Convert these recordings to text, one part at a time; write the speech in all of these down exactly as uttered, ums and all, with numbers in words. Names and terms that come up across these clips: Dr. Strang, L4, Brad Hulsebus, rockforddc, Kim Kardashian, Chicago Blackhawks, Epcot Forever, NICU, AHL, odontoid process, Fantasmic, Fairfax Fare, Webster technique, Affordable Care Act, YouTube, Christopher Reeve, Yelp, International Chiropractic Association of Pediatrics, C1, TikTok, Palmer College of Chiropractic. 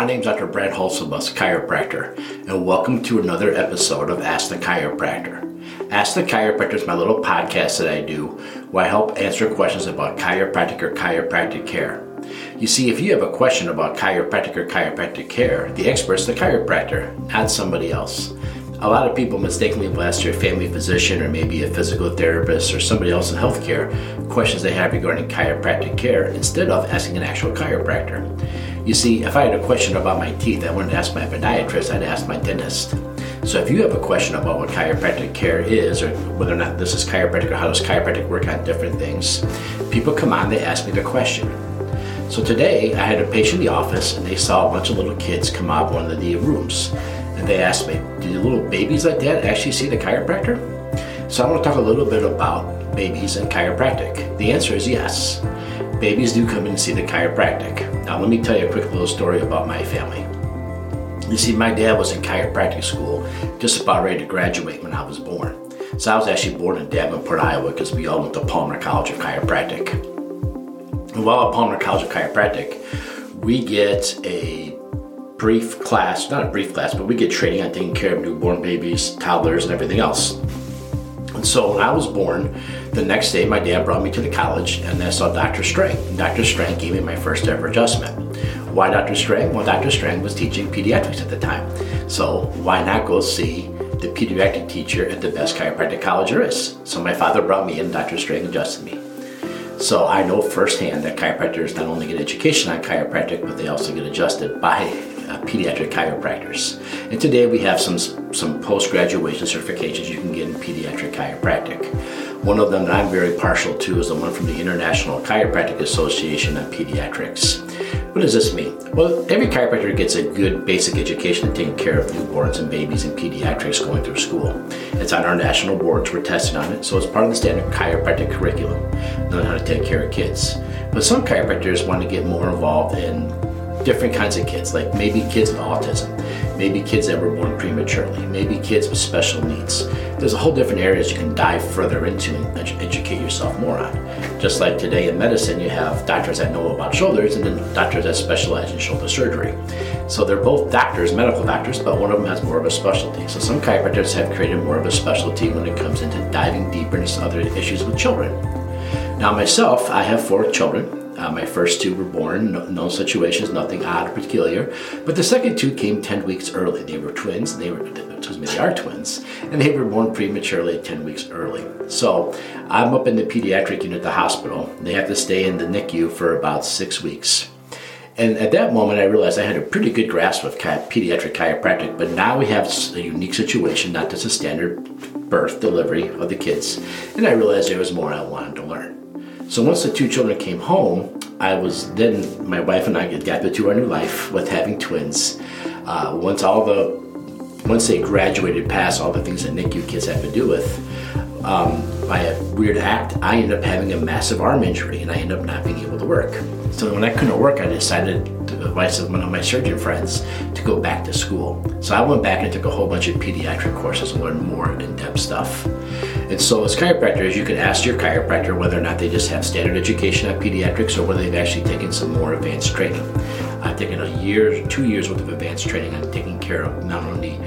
My name is Doctor Brad Hulsebus, chiropractor, and welcome to another episode of Ask the Chiropractor. Ask the Chiropractor is my little podcast that I do where I help answer questions about chiropractic or chiropractic care. You see, if you have a question about chiropractic or chiropractic care, the expert's the chiropractor, not somebody else. A lot of people mistakenly will ask their family physician or maybe a physical therapist or somebody else in healthcare questions they have regarding chiropractic care instead of asking an actual chiropractor. You see, if I had a question about my teeth, I wouldn't ask my podiatrist, I'd ask my dentist. So if you have a question about what chiropractic care is, or whether or not this is chiropractic, or how does chiropractic work on different things, people come on, they ask me the question. So today, I had a patient in the office, and they saw a bunch of little kids come out of one of the rooms. And they asked me, do little babies like that actually see the chiropractor? So I want to talk a little bit about babies and chiropractic. The answer is yes. Babies do come in and see the chiropractic. Now let me tell you a quick little story about my family. You see, my dad was in chiropractic school, just about ready to graduate when I was born. So I was actually born in Davenport, Iowa, because we all went to Palmer College of Chiropractic. And while at Palmer College of Chiropractic, we get a brief class, not a brief class, but we get training on taking care of newborn babies, toddlers, and everything else. And so when I was born, the next day, my dad brought me to the college and I saw Doctor Strang. And Doctor Strang gave me my first ever adjustment. Why Doctor Strang? Well, Doctor Strang was teaching pediatrics at the time. So why not go see the pediatric teacher at the best chiropractic college there is? So my father brought me in, Doctor Strang adjusted me. So I know firsthand that chiropractors not only get education on chiropractic, but they also get adjusted by uh, pediatric chiropractors. And today we have some, some post-graduation certifications you can get in pediatric chiropractic. One of them that I'm very partial to is the one from the International Chiropractic Association of Pediatrics. What does this mean? Well, every chiropractor gets a good basic education in taking care of newborns and babies and pediatrics going through school. It's on our national boards, we're tested on it, so it's part of the standard chiropractic curriculum, knowing how to take care of kids. But some chiropractors want to get more involved in different kinds of kids, like maybe kids with autism, maybe kids that were born prematurely, maybe kids with special needs. There's a whole different areas you can dive further into and ed- educate yourself more on. Just like today in medicine, you have doctors that know about shoulders and then doctors that specialize in shoulder surgery. So they're both doctors, medical doctors, but one of them has more of a specialty. So some chiropractors have created more of a specialty when it comes into diving deeper into other issues with children. Now myself, I have four children. Uh, my first two were born, no, no situations, nothing odd or peculiar. But the second two came ten weeks early. They were twins, and they were, excuse me, they are twins, and they were born prematurely ten weeks early. So I'm up in the pediatric unit at the hospital. They have to stay in the N I C U for about six weeks. And at that moment, I realized I had a pretty good grasp of chi- pediatric chiropractic, but now we have a unique situation, not just a standard birth delivery of the kids. And I realized there was more I wanted to learn. So once the two children came home, I was then, my wife and I adapted to our new life with having twins. Uh, once all the, once they graduated past all the things that N I C U kids have to do with, um, by a weird act, I ended up having a massive arm injury and I ended up not being able to work. So when I couldn't work, I decided, to the advice of one of my surgeon friends, to go back to school. So I went back and took a whole bunch of pediatric courses and learned more in-depth stuff. And so as chiropractors, you can ask your chiropractor whether or not they just have standard education on pediatrics or whether they've actually taken some more advanced training. I've taken a year, two years worth of advanced training on taking care of not only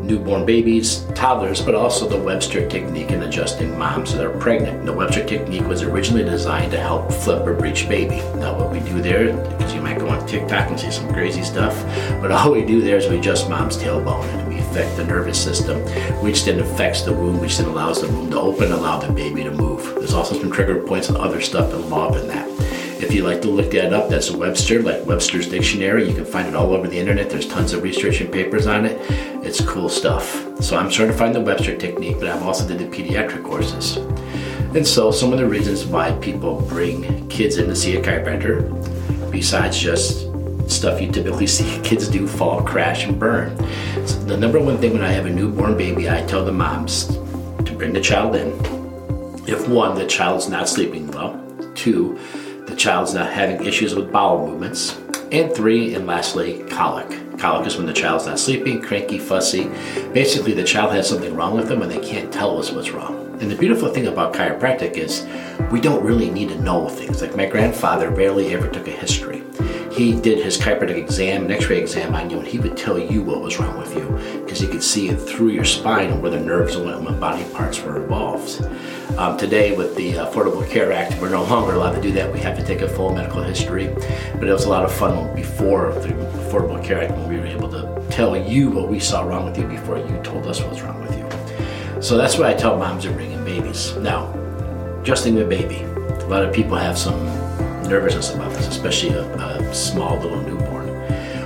newborn babies, toddlers, but also the Webster technique in adjusting moms that are pregnant. And the Webster technique was originally designed to help flip or breech baby. Now what we do there, because you might go on TikTok and see some crazy stuff, but all we do there is we adjust mom's tailbone and we affect the nervous system, which then affects the womb, which then allows the womb to open and allow the baby to move. There's also some trigger points and other stuff involved in that. If you like to look that up, that's Webster, like Webster's Dictionary. You can find it all over the internet. There's tons of research and papers on it. It's cool stuff. So I'm certified in the Webster technique, but I've also did the pediatric courses. And so some of the reasons why people bring kids in to see a chiropractor, besides just stuff you typically see kids do, fall, crash, and burn. So the number one thing when I have a newborn baby, I tell the moms to bring the child in. If one, the child's not sleeping well, two, the child's not having issues with bowel movements, and three, and lastly, colic. Colic is when the child's not sleeping, cranky, fussy. Basically, the child has something wrong with them and they can't tell us what's wrong. And the beautiful thing about chiropractic is we don't really need to know things. Like my grandfather rarely ever took a history. he did his chiropractic exam and x-ray exam on you, and he would tell you what was wrong with you because he could see it through your spine and where the nerves and what body parts were involved. Um, today, with the Affordable Care Act, we're no longer allowed to do that. We have to take a full medical history, but it was a lot of fun before the Affordable Care Act when we were able to tell you what we saw wrong with you before you told us what was wrong with you. So that's what I tell moms who are bringing babies. Now, adjusting the baby, a lot of people have some nervousness about this, especially a, a small little newborn.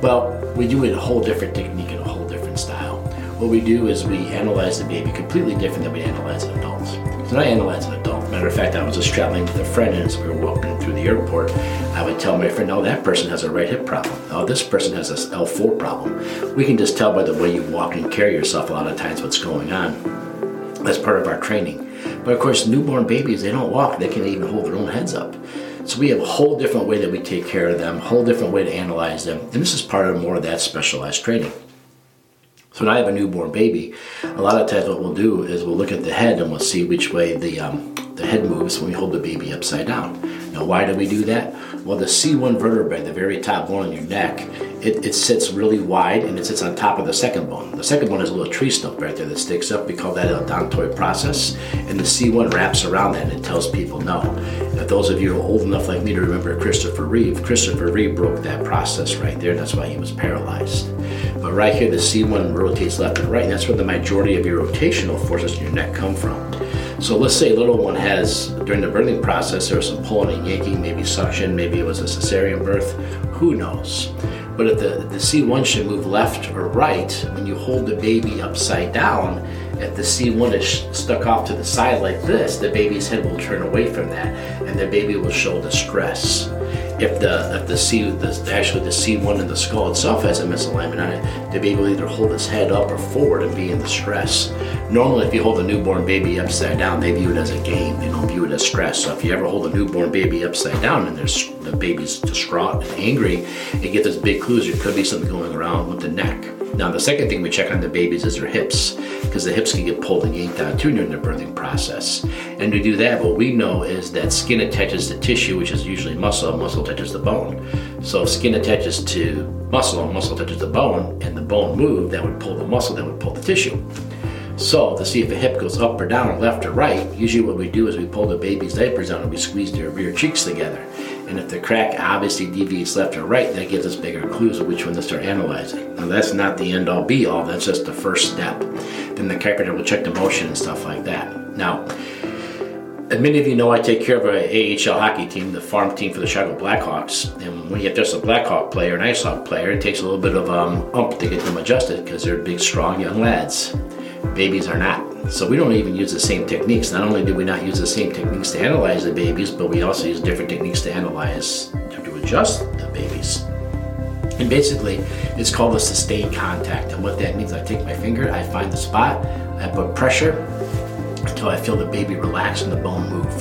Well, we do a whole different technique and a whole different style. What we do is we analyze the baby completely different than we analyze an adult. So I analyze an adult. Matter of fact, I was just traveling with a friend, and as we were walking through the airport, I would tell my friend, oh, that person has a right hip problem. Oh, this person has this L four problem. We can just tell by the way you walk and carry yourself a lot of times what's going on. That's part of our training. But of course, newborn babies, they don't walk. They can't even hold their own heads up. So we have a whole different way that we take care of them, a whole different way to analyze them. And this is part of more of that specialized training. So when I have a newborn baby, a lot of times what we'll do is we'll look at the head and we'll see which way the um, the head moves when we hold the baby upside down. Now, why do we do that? Well, the C one vertebrae, the very top bone in your neck, it, it sits really wide and it sits on top of the second bone. The second bone is a little tree stump right there that sticks up. We call that an odontoid process. And the C one wraps around that and it tells people no. Now, those of you who are old enough like me to remember Christopher Reeve, Christopher Reeve broke that process right there. That's why he was paralyzed. But right here, the C one rotates left and right, and that's where the majority of your rotational forces in your neck come from. So let's say a little one has, during the birthing process, there was some pulling and yanking, maybe suction, maybe it was a cesarean birth, who knows? But if the, the C one should move left or right, when you hold the baby upside down, if the C one is stuck off to the side like this, the baby's head will turn away from that, and the baby will show distress. If the if the C the, actually the C one in the skull itself has a misalignment on it, the baby will either hold its head up or forward and be in distress. Normally, if you hold a newborn baby upside down, they view it as a game. They don't view it as stress. So if you ever hold a newborn baby upside down and there's the baby's distraught and angry, it gets those big clues there could be something going around with the neck. Now, the second thing we check on the babies is their hips, because the hips can get pulled and yanked on too during the birthing process. And to do that, what we know is that skin attaches to tissue, which is usually muscle, and muscle attaches to bone. So if skin attaches to muscle, and muscle attaches to bone, and the bone moved, that would pull the muscle, that would pull the tissue. So to see if a hip goes up or down or left or right, usually what we do is we pull the baby's diapers down and we squeeze their rear cheeks together. And if the crack obviously deviates left or right, that gives us bigger clues of which one to start analyzing. Now, that's not the end all be all, that's just the first step. Then the chiropractor will check the motion and stuff like that. Now, many of you know I take care of an A H L hockey team, the farm team for the Chicago Blackhawks. And when you get there's a Blackhawk player, an ice hawk player, it takes a little bit of um, ump to get them adjusted because they're big, strong young lads. Babies are not. So we don't even use the same techniques. Not only do we not use the same techniques to analyze the babies, but we also use different techniques to analyze, to, to adjust the babies. And basically, it's called a sustained contact. And what that means, I take my finger, I find the spot, I put pressure until I feel the baby relax and the bone move.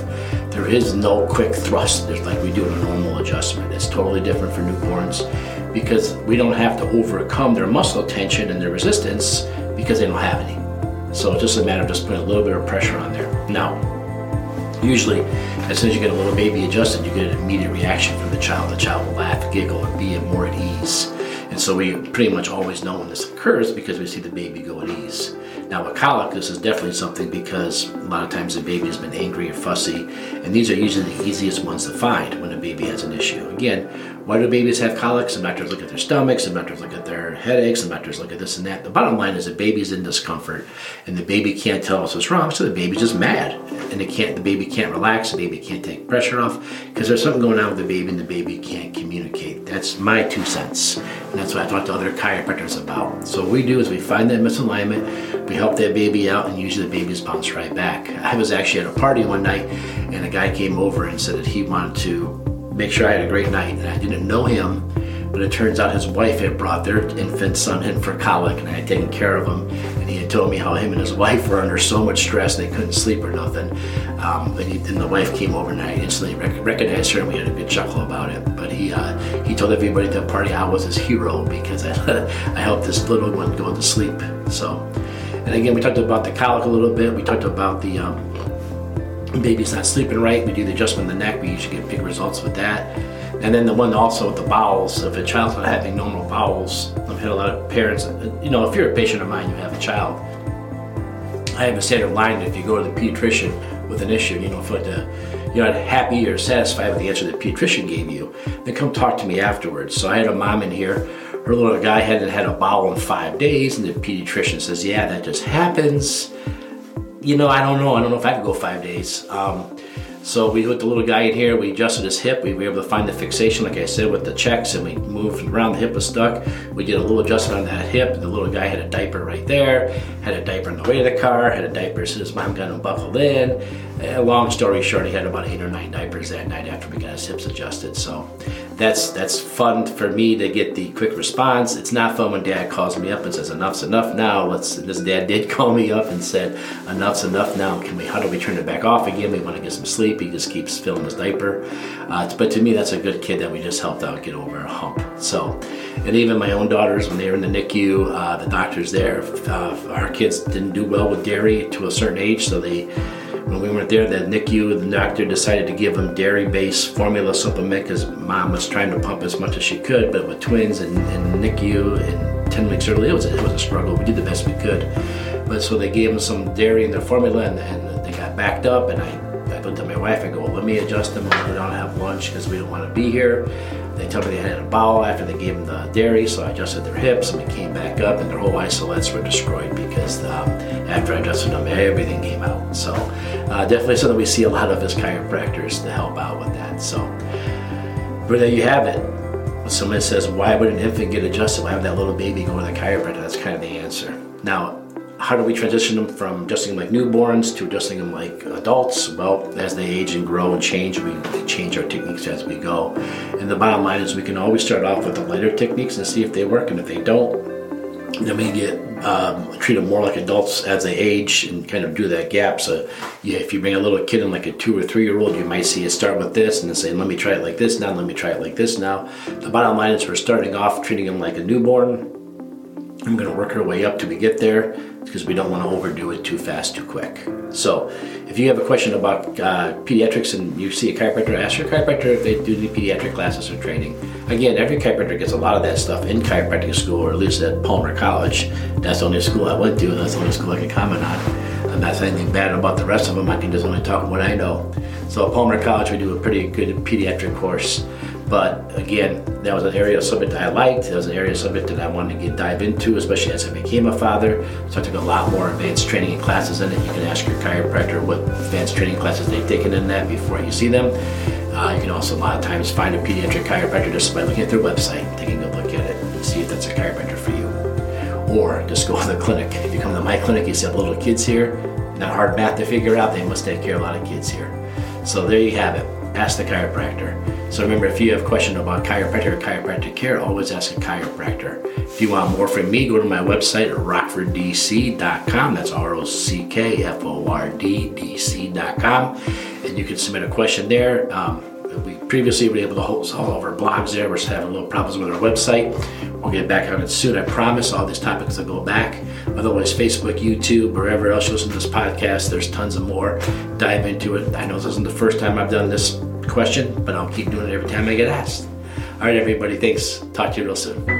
There is no quick thrust there's like we do in a normal adjustment. It's totally different for newborns because we don't have to overcome their muscle tension and their resistance because they don't have any. So it's just a matter of just putting a little bit of pressure on there. Now, usually, as soon as you get a little baby adjusted, you get an immediate reaction from the child. The child will laugh, giggle, and be more at ease. And so we pretty much always know when this occurs because we see the baby go at ease. Now, with colic, this is definitely something because a lot of times the baby has been angry or fussy, and these are usually the easiest ones to find when a baby has an issue. Again, why do babies have colic? Some doctors look at their stomachs, some doctors look at their headaches, some doctors look at this and that. The bottom line is the baby's in discomfort, and the baby can't tell us what's wrong, so the baby's just mad. And it can't, the baby can't relax, the baby can't take pressure off, because there's something going on with the baby and the baby can't communicate. That's my two cents, and that's what I talk to other chiropractors about. So what we do is we find that misalignment, we help that baby out, and usually the babies bounce right back. I was actually at a party one night, and a guy came over and said that he wanted to make sure I had a great night, and I didn't know him, but it turns out his wife had brought their infant son in for colic, and I had taken care of him, and he had told me how him and his wife were under so much stress they couldn't sleep or nothing, um, and, he, and the wife came over, and I instantly rec- recognized her, and we had a good chuckle about it, but he uh, he told everybody at the party I was his hero because I, I helped this little one go to sleep. So, and again, we talked about the colic a little bit, we talked about the um, baby's not sleeping right, we do the adjustment of the neck, we usually get big results with that. And then the one also with the bowels, if a child's not having normal bowels, I've had a lot of parents, you know, if you're a patient of mine, you have a child. I have a standard line, if you go to the pediatrician with an issue, you know, if you're not happy or satisfied with the answer the pediatrician gave you, then come talk to me afterwards. So I had a mom in here, her little guy hadn't had a bowel in five days, and the pediatrician says, yeah, that just happens. You know, I don't know, I don't know if I could go five days. Um, So we put the little guy in here, we adjusted his hip, we were able to find the fixation, like I said, with the checks, and we moved around, the hip was stuck. We did a little adjustment on that hip, and the little guy had a diaper right there, had a diaper on the way to the car, had a diaper so his mom got him buckled in. And long story short, he had about eight or nine diapers that night after we got his hips adjusted. So that's that's fun for me to get the quick response. It's not fun when dad calls me up and says, enough's enough now. Let's. This dad did call me up and said, enough's enough now. Can we? How do we turn it back off again? We want to get some sleep. He just keeps filling his diaper. Uh, but to me, that's a good kid that we just helped out get over a hump. So, and even my own daughters, when they were in the N I C U, uh, the doctors there, uh, our kids didn't do well with dairy to a certain age. So they, when we weren't there, the N I C U, the doctor decided to give them dairy-based formula supplement because mom was trying to pump as much as she could. But with twins and, and N I C U and ten weeks early, it was, it was a struggle. We did the best we could. But so they gave them some dairy in their formula, and, and they got backed up, and I I put to my wife, I go, well, let me adjust them. We don't have lunch because we don't want to be here. They told me they had a bowel after they gave them the dairy, so I adjusted their hips, and we came back up, and their whole isolates were destroyed because um, after I adjusted them, everything came out. So uh, definitely something we see a lot of as chiropractors to help out with that. So, but there you have it. Somebody says, why would an infant get adjusted? Why would that little baby go to the chiropractor? That's kind of the answer. Now, how do we transition them from adjusting them like newborns to adjusting them like adults? Well, as they age and grow and change, we change our techniques as we go. And the bottom line is we can always start off with the lighter techniques and see if they work, and if they don't, then we get um, treat them more like adults as they age and kind of do that gap. So yeah, if you bring a little kid in like a two or three year old, you might see it start with this and then say, let me try it like this now, let me try it like this now. The bottom line is we're starting off treating them like a newborn. I'm going to work our way up till we get there because we don't want to overdo it too fast, too quick. So if you have a question about uh, pediatrics and you see a chiropractor, ask your chiropractor if they do the pediatric classes or training. Again, every chiropractor gets a lot of that stuff in chiropractic school, or at least at Palmer College. That's the only school I went to, and that's the only school I can comment on. I'm not saying anything bad about the rest of them. I can just only talk what I know. So at Palmer College, we do a pretty good pediatric course. But again, that was an area of subject that I liked. That was an area of subject that I wanted to get dive into, especially as I became a father. So I took a lot more advanced training and classes in it. You can ask your chiropractor what advanced training classes they've taken in that before you see them. Uh, you can also a lot of times find a pediatric chiropractor just by looking at their website, taking a look at it, and see if that's a chiropractor for you. Or just go to the clinic. If you come to my clinic, you see little kids here. Not hard math to figure out. They must take care of a lot of kids here. So there you have it. Ask the chiropractor. So remember, if you have a question about chiropractic or chiropractic care, always ask a chiropractor. If you want more from me, go to my website at rockford d c dot com. That's R O C K F O R D D C dot com. And you can submit a question there. Um, we previously were able to host all of our blogs there. We're just having a little problems with our website. We'll get back on it soon, I promise. All these topics will go back. Otherwise, Facebook, YouTube, wherever else you listen to this podcast, there's tons of more. Dive into it. I know this isn't the first time I've done this question, but I'll keep doing it every time I get asked. All right, everybody, thanks. Talk to you real soon.